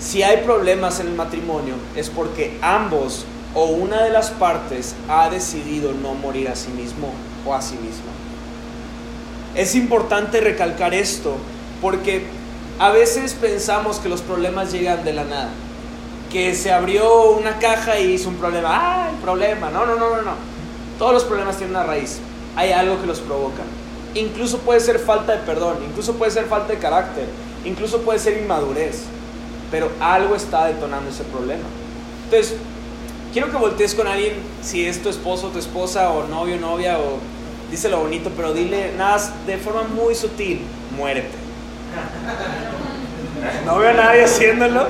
Si hay problemas en el matrimonio, es porque ambos o una de las partes ha decidido no morir a sí mismo o a sí misma. Es importante recalcar esto porque a veces pensamos que los problemas llegan de la nada. Que se abrió una caja y hizo un problema. ¡Ah, el problema! No, no, no, no, no. Todos los problemas tienen una raíz. Hay algo que los provoca. Incluso puede ser falta de perdón, incluso puede ser falta de carácter, incluso puede ser inmadurez. Pero algo está detonando ese problema. Entonces, quiero que voltees con alguien, si es tu esposo, tu esposa, o novio, novia, o díselo bonito, pero dile nada de forma muy sutil: muérete. No veo a nadie haciéndolo.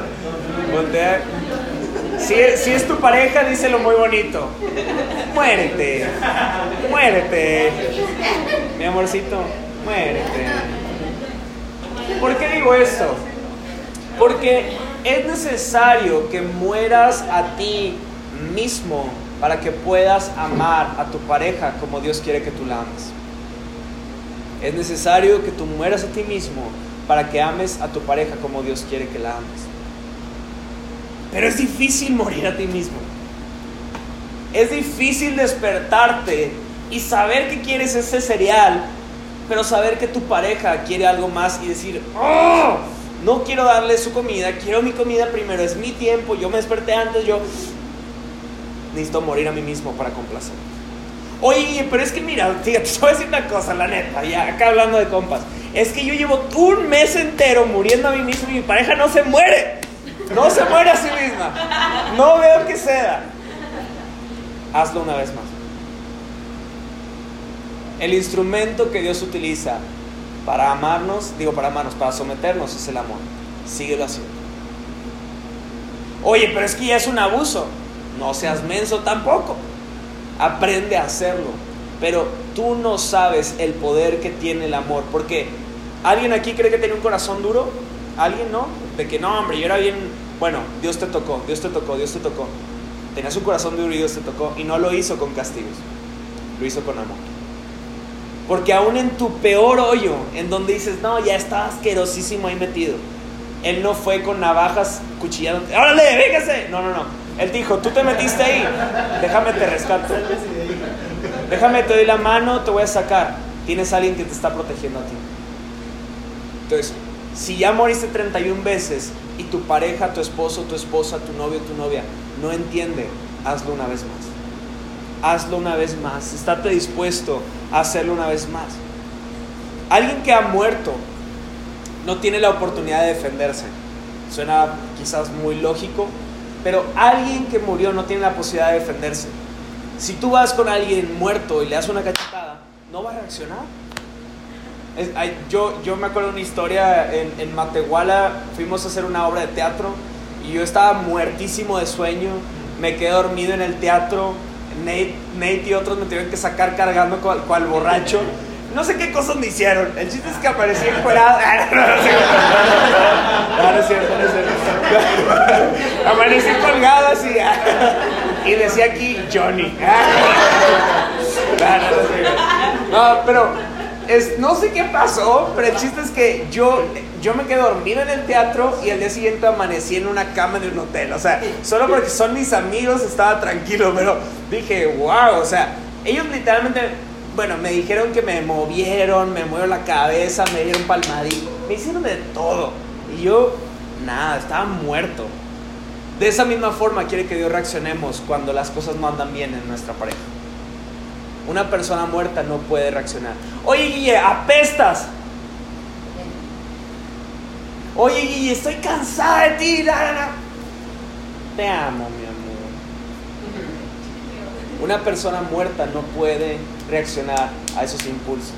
Voltea. Si, si es tu pareja, díselo muy bonito: muérete, muérete, mi amorcito, muérete. ¿Por qué digo esto? Porque es necesario que mueras a ti mismo para que puedas amar a tu pareja como Dios quiere que tú la ames. Es necesario que tú mueras a ti mismo para que ames a tu pareja como Dios quiere que la ames. Pero es difícil morir a ti mismo. Es difícil despertarte y saber que quieres ese cereal, pero saber que tu pareja quiere algo más y decir: ¡oh! No quiero darle su comida, quiero mi comida primero, es mi tiempo, yo me desperté antes, yo necesito morir a mí mismo para complacer. Oye, pero es que mira, fíjate, te voy a decir una cosa, la neta, ya acá hablando de compas, es que yo llevo un mes entero muriendo a mí mismo y mi pareja no se muere, no se muere a sí misma, no veo que sea. Hazlo una vez más. El instrumento que Dios utiliza para amarnos, digo para amarnos, para someternos es el amor. Síguelo haciendo. Oye, pero es que ya es un abuso. No seas menso tampoco. Aprende a hacerlo. Pero tú no sabes el poder que tiene el amor. Porque ¿alguien aquí cree que tiene un corazón duro? ¿Alguien no? De que no, hombre, yo era bien... Bueno, Dios te tocó, Dios te tocó, Dios te tocó. Tenías un corazón duro y Dios te tocó. Y no lo hizo con castigos. Lo hizo con amor. Porque aún en tu peor hoyo, en donde dices, no, ya está asquerosísimo ahí metido. Él no fue con navajas cuchillando. ¡Órale, véngase! No, no, no. Él dijo, tú te metiste ahí. Déjame te rescato. Déjame te doy la mano, te voy a sacar. Tienes a alguien que te está protegiendo a ti. Entonces, si ya moriste treinta y una veces y tu pareja, tu esposo, tu esposa, tu novio, tu novia no entiende, hazlo una vez más. Hazlo una vez más. Estate dispuesto a hacerlo una vez más. Alguien que ha muerto no tiene la oportunidad de defenderse. Suena quizás muy lógico, pero alguien que murió no tiene la posibilidad de defenderse. Si tú vas con alguien muerto y le das una cachetada, no va a reaccionar. Es, hay, yo, yo me acuerdo de una historia en, en Matehuala. Fuimos a hacer una obra de teatro y yo estaba muertísimo de sueño. Me quedé dormido en el teatro. Nate, Nate y otros me tuvieron que sacar cargando cual, cual borracho. No sé qué cosas me hicieron. El chiste es que aparecí encuerado. No, no es cierto, no es cierto. Amanecí colgado así. Y decía aquí Johnny. No, pero es, no sé qué pasó, pero el chiste es que yo, yo me quedé dormido en el teatro y al día siguiente amanecí en una cama de un hotel. O sea, solo porque son mis amigos estaba tranquilo, pero dije, wow, o sea, ellos literalmente, bueno, me dijeron que me movieron, me movieron la cabeza, me dieron palmadito, me hicieron de todo. Y yo, nada, estaba muerto. De esa misma forma quiere que Dios reaccionemos cuando las cosas no andan bien en nuestra pareja. Una persona muerta no puede reaccionar. Oye, Guille, apestas. Oye, Guille, estoy cansada de ti. La, la, la. Te amo, mi amor. Una persona muerta no puede reaccionar a esos impulsos.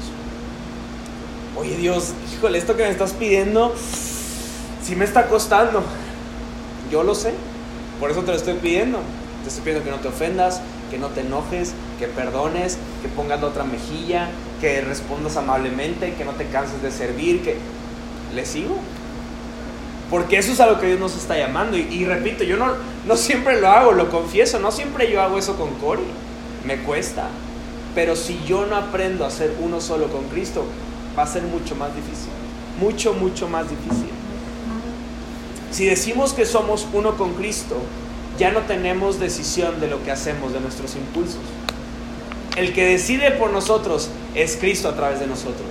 Oye, Dios, híjole, esto que me estás pidiendo, sí me está costando. Yo lo sé, por eso te lo estoy pidiendo. Te estoy pidiendo que no te ofendas, que no te enojes, que perdones, que pongas la otra mejilla, que respondas amablemente, que no te canses de servir, que... ¿Le sigo? Porque eso es a lo que Dios nos está llamando. Y, y repito, yo no, no siempre lo hago, lo confieso, no siempre yo hago eso con Cori. Me cuesta. Pero si yo no aprendo a ser uno solo con Cristo, va a ser mucho más difícil. Mucho, mucho más difícil. Si decimos que somos uno con Cristo, ya no tenemos decisión de lo que hacemos, de nuestros impulsos. El que decide por nosotros es Cristo a través de nosotros.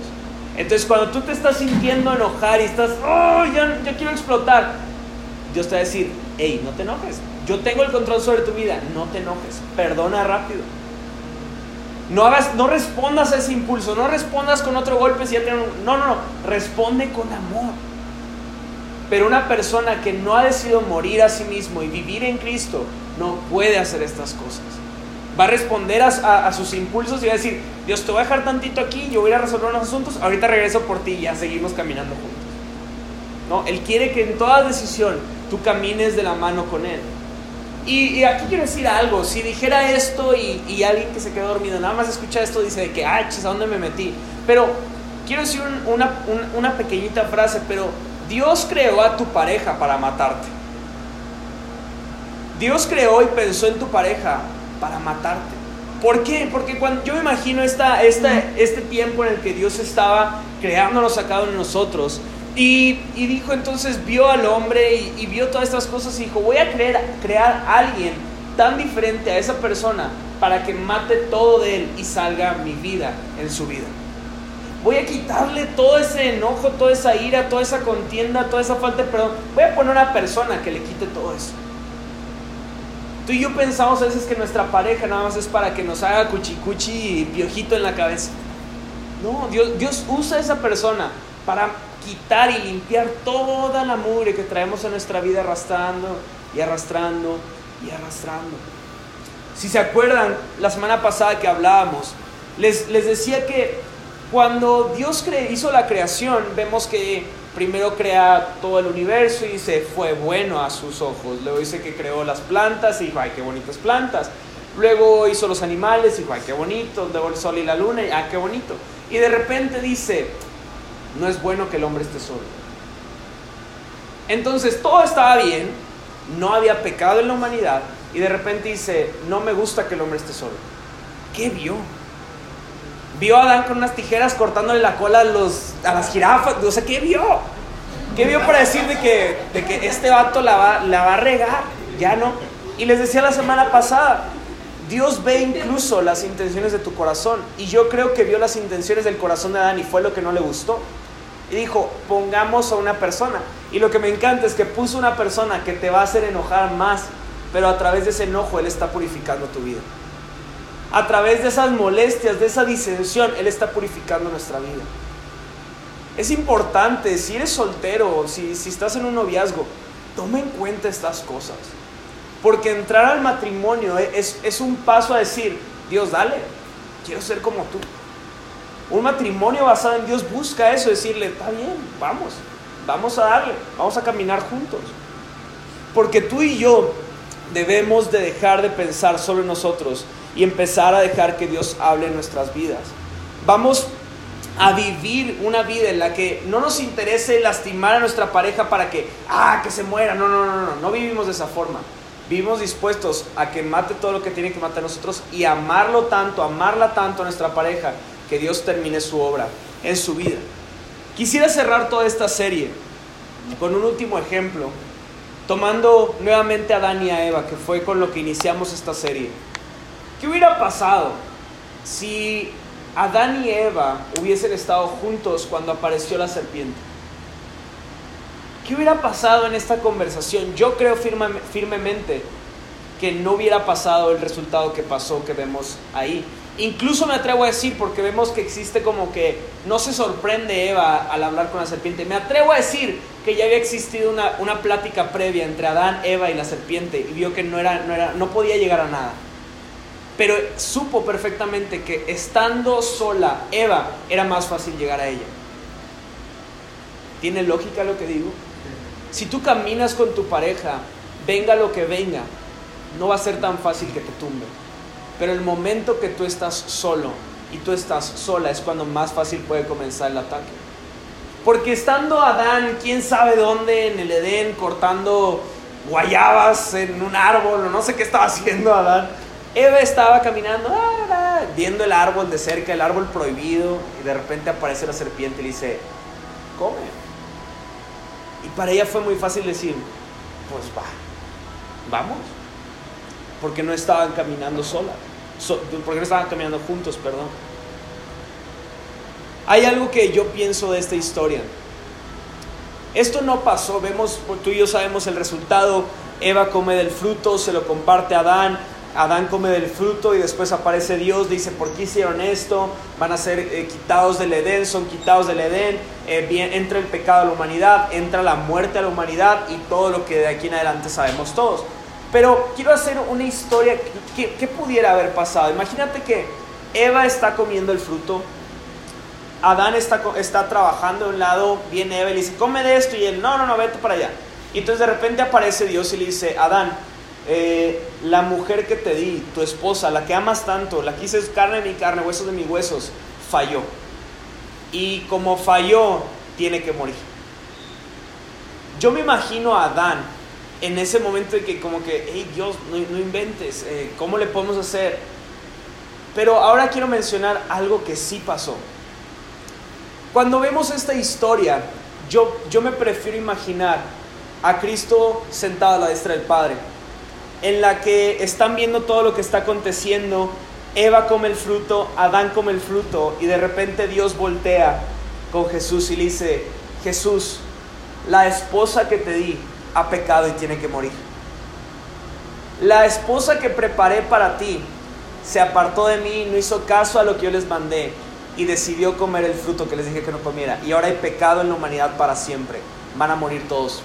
Entonces, cuando tú te estás sintiendo enojar y estás, oh, ya, ya quiero explotar, Dios te va a decir, hey, no te enojes. Yo tengo el control sobre tu vida. No te enojes. Perdona rápido. No hagas, no respondas a ese impulso. No respondas con otro golpe si ya tienen... No, no, no. Responde con amor. Pero una persona que no ha decidido morir a sí mismo y vivir en Cristo no puede hacer estas cosas. Va a responder a, a, a sus impulsos y va a decir, Dios, te voy a dejar tantito aquí, yo voy a ir a resolver unos asuntos, ahorita regreso por ti y ya seguimos caminando juntos. ¿No? Él quiere que en toda decisión tú camines de la mano con Él. Y, y aquí quiero decir algo, si dijera esto y, y alguien que se quedó dormido, nada más escucha esto, dice de que, ah, chis, ¿a dónde me metí? Pero quiero decir un, una, un, una pequeñita frase, pero Dios creó a tu pareja para matarte. Dios creó y pensó en tu pareja para matarte. ¿Por qué? Porque cuando yo me imagino esta, esta, este tiempo en el que Dios estaba creándonos a cada uno de nosotros y, y dijo, entonces vio al hombre y, y vio todas estas cosas y dijo, voy a crear, crear a alguien tan diferente a esa persona para que mate todo de él y salga mi vida en su vida. Voy a quitarle todo ese enojo, toda esa ira, toda esa contienda, toda esa falta de perdón. Voy a poner una persona que le quite todo eso. Tú y yo pensamos a veces que nuestra pareja nada más es para que nos haga cuchicuchi y piojito en la cabeza. No, Dios, Dios usa a esa persona para quitar y limpiar toda la mugre que traemos en nuestra vida arrastrando y arrastrando y arrastrando. Si se acuerdan, la semana pasada que hablábamos, les, les decía que cuando Dios cre- hizo la creación, vemos que primero crea todo el universo y se fue bueno a sus ojos. Luego dice que creó las plantas y dijo, ay, qué bonitas plantas. Luego hizo los animales y dijo, ay, qué bonito. Luego el sol y la luna y ah, qué bonito. Y de repente dice, no es bueno que el hombre esté solo. Entonces todo estaba bien, no había pecado en la humanidad y de repente dice, no me gusta que el hombre esté solo. ¿Qué vio? Vio a Adán con unas tijeras cortándole la cola a, los, a las jirafas. O sea, ¿qué vio? ¿Qué vio para decir de que, de que este vato la va, la va a regar? Ya no. Y les decía la semana pasada, Dios ve incluso las intenciones de tu corazón. Y yo creo que vio las intenciones del corazón de Adán y fue lo que no le gustó. Y dijo, pongamos a una persona. Y lo que me encanta es que puso una persona que te va a hacer enojar más, pero a través de ese enojo Él está purificando tu vida. A través de esas molestias, de esa disensión, Él está purificando nuestra vida. Es importante, si eres soltero, si, si estás en un noviazgo, toma en cuenta estas cosas. Porque entrar al matrimonio es, es un paso a decir, Dios, dale, quiero ser como tú. Un matrimonio basado en Dios busca eso, decirle, está bien, vamos, vamos a darle, vamos a caminar juntos. Porque tú y yo debemos de dejar de pensar solo en nosotros y empezar a dejar que Dios hable en nuestras vidas. Vamos a vivir una vida en la que no nos interese lastimar a nuestra pareja para que, ah, que se muera. No, no, no, no, no vivimos de esa forma. Vivimos dispuestos a que mate todo lo que tiene que matar nosotros y amarlo tanto, amarla tanto a nuestra pareja, que Dios termine su obra en su vida. Quisiera cerrar toda esta serie con un último ejemplo, tomando nuevamente a Adán y a Eva, que fue con lo que iniciamos esta serie. ¿Qué hubiera pasado si Adán y Eva hubiesen estado juntos cuando apareció la serpiente? ¿Qué hubiera pasado en esta conversación? Yo creo firme, firmemente que no hubiera pasado el resultado que pasó, que vemos ahí. Incluso me atrevo a decir, porque vemos que existe como que no se sorprende Eva al hablar con la serpiente. Me atrevo a decir que ya había existido una, una plática previa entre Adán, Eva y la serpiente y vio que no, era, no, era, no podía llegar a nada. Pero supo perfectamente que estando sola, Eva, era más fácil llegar a ella. ¿Tiene lógica lo que digo? Si tú caminas con tu pareja, venga lo que venga, no va a ser tan fácil que te tumbe. Pero el momento que tú estás solo y tú estás sola es cuando más fácil puede comenzar el ataque. Porque estando Adán, quién sabe dónde, en el Edén, cortando guayabas en un árbol, o no sé qué estaba haciendo Adán, Eva estaba caminando, ah, ah, viendo el árbol de cerca, el árbol prohibido, y de repente aparece la serpiente y le dice, come. Y para ella fue muy fácil decir, pues va, vamos. Porque no estaban caminando sola, so, porque no estaban caminando juntos, perdón. Hay algo que yo pienso de esta historia. Esto no pasó, vemos, tú y yo sabemos el resultado. Eva come del fruto, se lo comparte a Adán. Adán come del fruto y después aparece Dios, dice, ¿por qué hicieron esto? Van a ser eh, quitados del Edén, son quitados del Edén, eh, bien, entra el pecado a la humanidad, entra la muerte a la humanidad y todo lo que de aquí en adelante sabemos todos. Pero quiero hacer una historia, ¿qué, qué pudiera haber pasado? Imagínate que Eva está comiendo el fruto, Adán está, está trabajando de un lado, viene Eva y le dice, come de esto, y él, no, no, no, vete para allá. Y entonces de repente aparece Dios y le dice, Adán, Eh, la mujer que te di, tu esposa, la que amas tanto, la que hice carne de mi carne, huesos de mis huesos, falló. Y como falló, tiene que morir. Yo me imagino a Adán en ese momento de que como que, hey Dios, no, no inventes, eh, ¿cómo le podemos hacer? Pero ahora quiero mencionar algo que sí pasó. Cuando vemos esta historia, yo, yo me prefiero imaginar a Cristo sentado a la diestra del Padre, en la que están viendo todo lo que está aconteciendo. Eva come el fruto, Adán come el fruto, y de repente Dios voltea con Jesús y le dice, Jesús, la esposa que te di ha pecado y tiene que morir. La esposa que preparé para ti se apartó de mí, no hizo caso a lo que yo les mandé y decidió comer el fruto que les dije que no comiera, y ahora hay pecado en la humanidad para siempre, van a morir todos.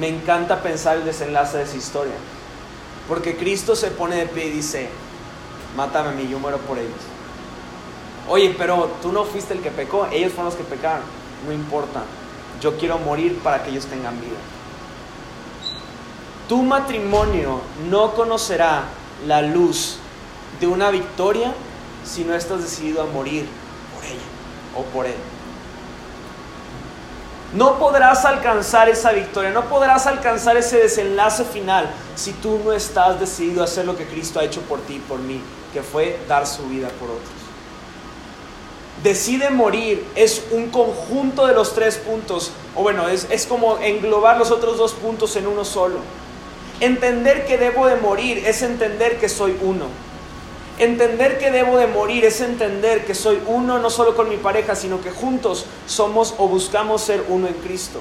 Me encanta pensar el desenlace de esa historia, porque Cristo se pone de pie y dice, mátame a mí, yo muero por ellos. Oye, pero tú no fuiste el que pecó, ellos fueron los que pecaron, no importa, yo quiero morir para que ellos tengan vida. Tu matrimonio no conocerá la luz de una victoria si no estás decidido a morir por ella o por él. No podrás alcanzar esa victoria, no podrás alcanzar ese desenlace final si tú no estás decidido a hacer lo que Cristo ha hecho por ti y por mí, que fue dar su vida por otros. Decide morir es un conjunto de los tres puntos, o bueno, es, es como englobar los otros dos puntos en uno solo. Entender que debo de morir es entender que soy uno. Entender que debo de morir es entender que soy uno, no solo con mi pareja, sino que juntos somos o buscamos ser uno en Cristo.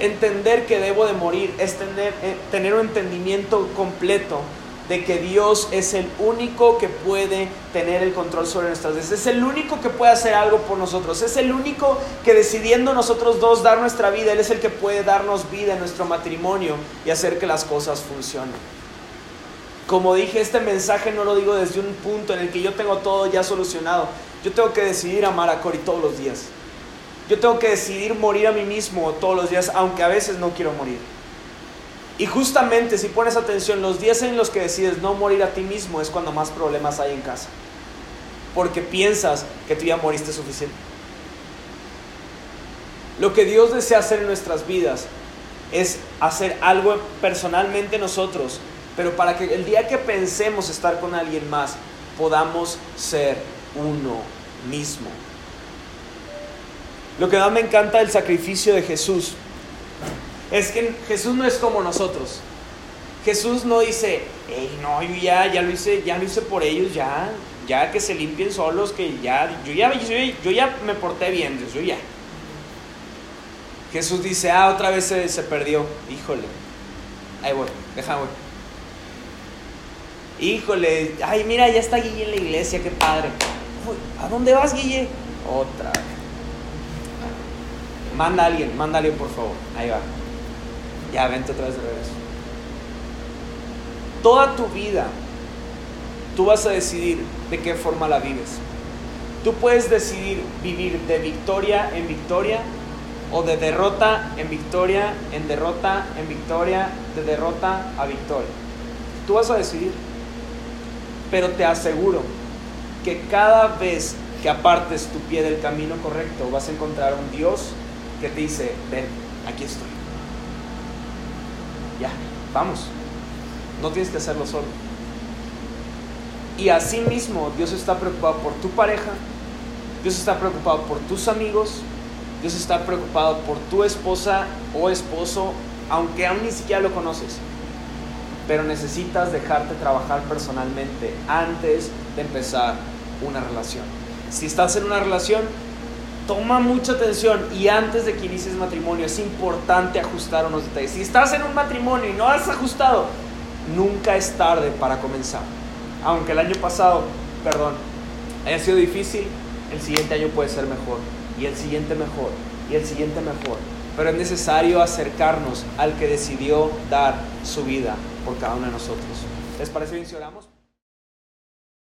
Entender que debo de morir es tener, eh, tener un entendimiento completo de que Dios es el único que puede tener el control sobre nuestras vidas. Es el único que puede hacer algo por nosotros. Es el único que, decidiendo nosotros dos dar nuestra vida, Él es el que puede darnos vida en nuestro matrimonio y hacer que las cosas funcionen. Como dije, este mensaje no lo digo desde un punto en el que yo tengo todo ya solucionado. Yo tengo que decidir amar a Cori todos los días. Yo tengo que decidir morir a mí mismo todos los días, aunque a veces no quiero morir. Y justamente, si pones atención, los días en los que decides no morir a ti mismo es cuando más problemas hay en casa. Porque piensas que tú ya moriste suficiente. Lo que Dios desea hacer en nuestras vidas es hacer algo personalmente nosotros, pero para que el día que pensemos estar con alguien más, podamos ser uno mismo. Lo que más me encanta del sacrificio de Jesús es que Jesús no es como nosotros. Jesús no dice, hey, no, yo ya, ya, lo hice, ya lo hice por ellos, ya, ya que se limpien solos, que ya, yo ya, yo, yo ya me porté bien, Dios, yo ya. Jesús dice, ah, otra vez se, se perdió, híjole, ahí voy, déjame voy. Híjole, ay mira, ya está Guille en la iglesia, qué padre. Uy, ¿a dónde vas, Guille? Otra vez. Manda a alguien, manda a alguien por favor. Ahí va. Ya, vente otra vez de regreso. Toda tu vida tú vas a decidir de qué forma la vives. Tú puedes decidir vivir de victoria en victoria, o de derrota en victoria, en derrota, en victoria, de derrota a victoria. Tú vas a decidir. Pero te aseguro que cada vez que apartes tu pie del camino correcto, vas a encontrar un Dios que te dice, ven, aquí estoy. Ya, vamos. No tienes que hacerlo solo. Y así mismo, Dios está preocupado por tu pareja, Dios está preocupado por tus amigos, Dios está preocupado por tu esposa o esposo, aunque aún ni siquiera lo conoces. Pero necesitas dejarte trabajar personalmente antes de empezar una relación. Si estás en una relación, toma mucha atención y antes de que inicies matrimonio es importante ajustar unos detalles. Si estás en un matrimonio y no has ajustado, nunca es tarde para comenzar. Aunque el año pasado, perdón, haya sido difícil, el siguiente año puede ser mejor, y el siguiente mejor, y el siguiente mejor. Pero es necesario acercarnos al que decidió dar su vida por cada uno de nosotros. ¿Les parece bien si oramos?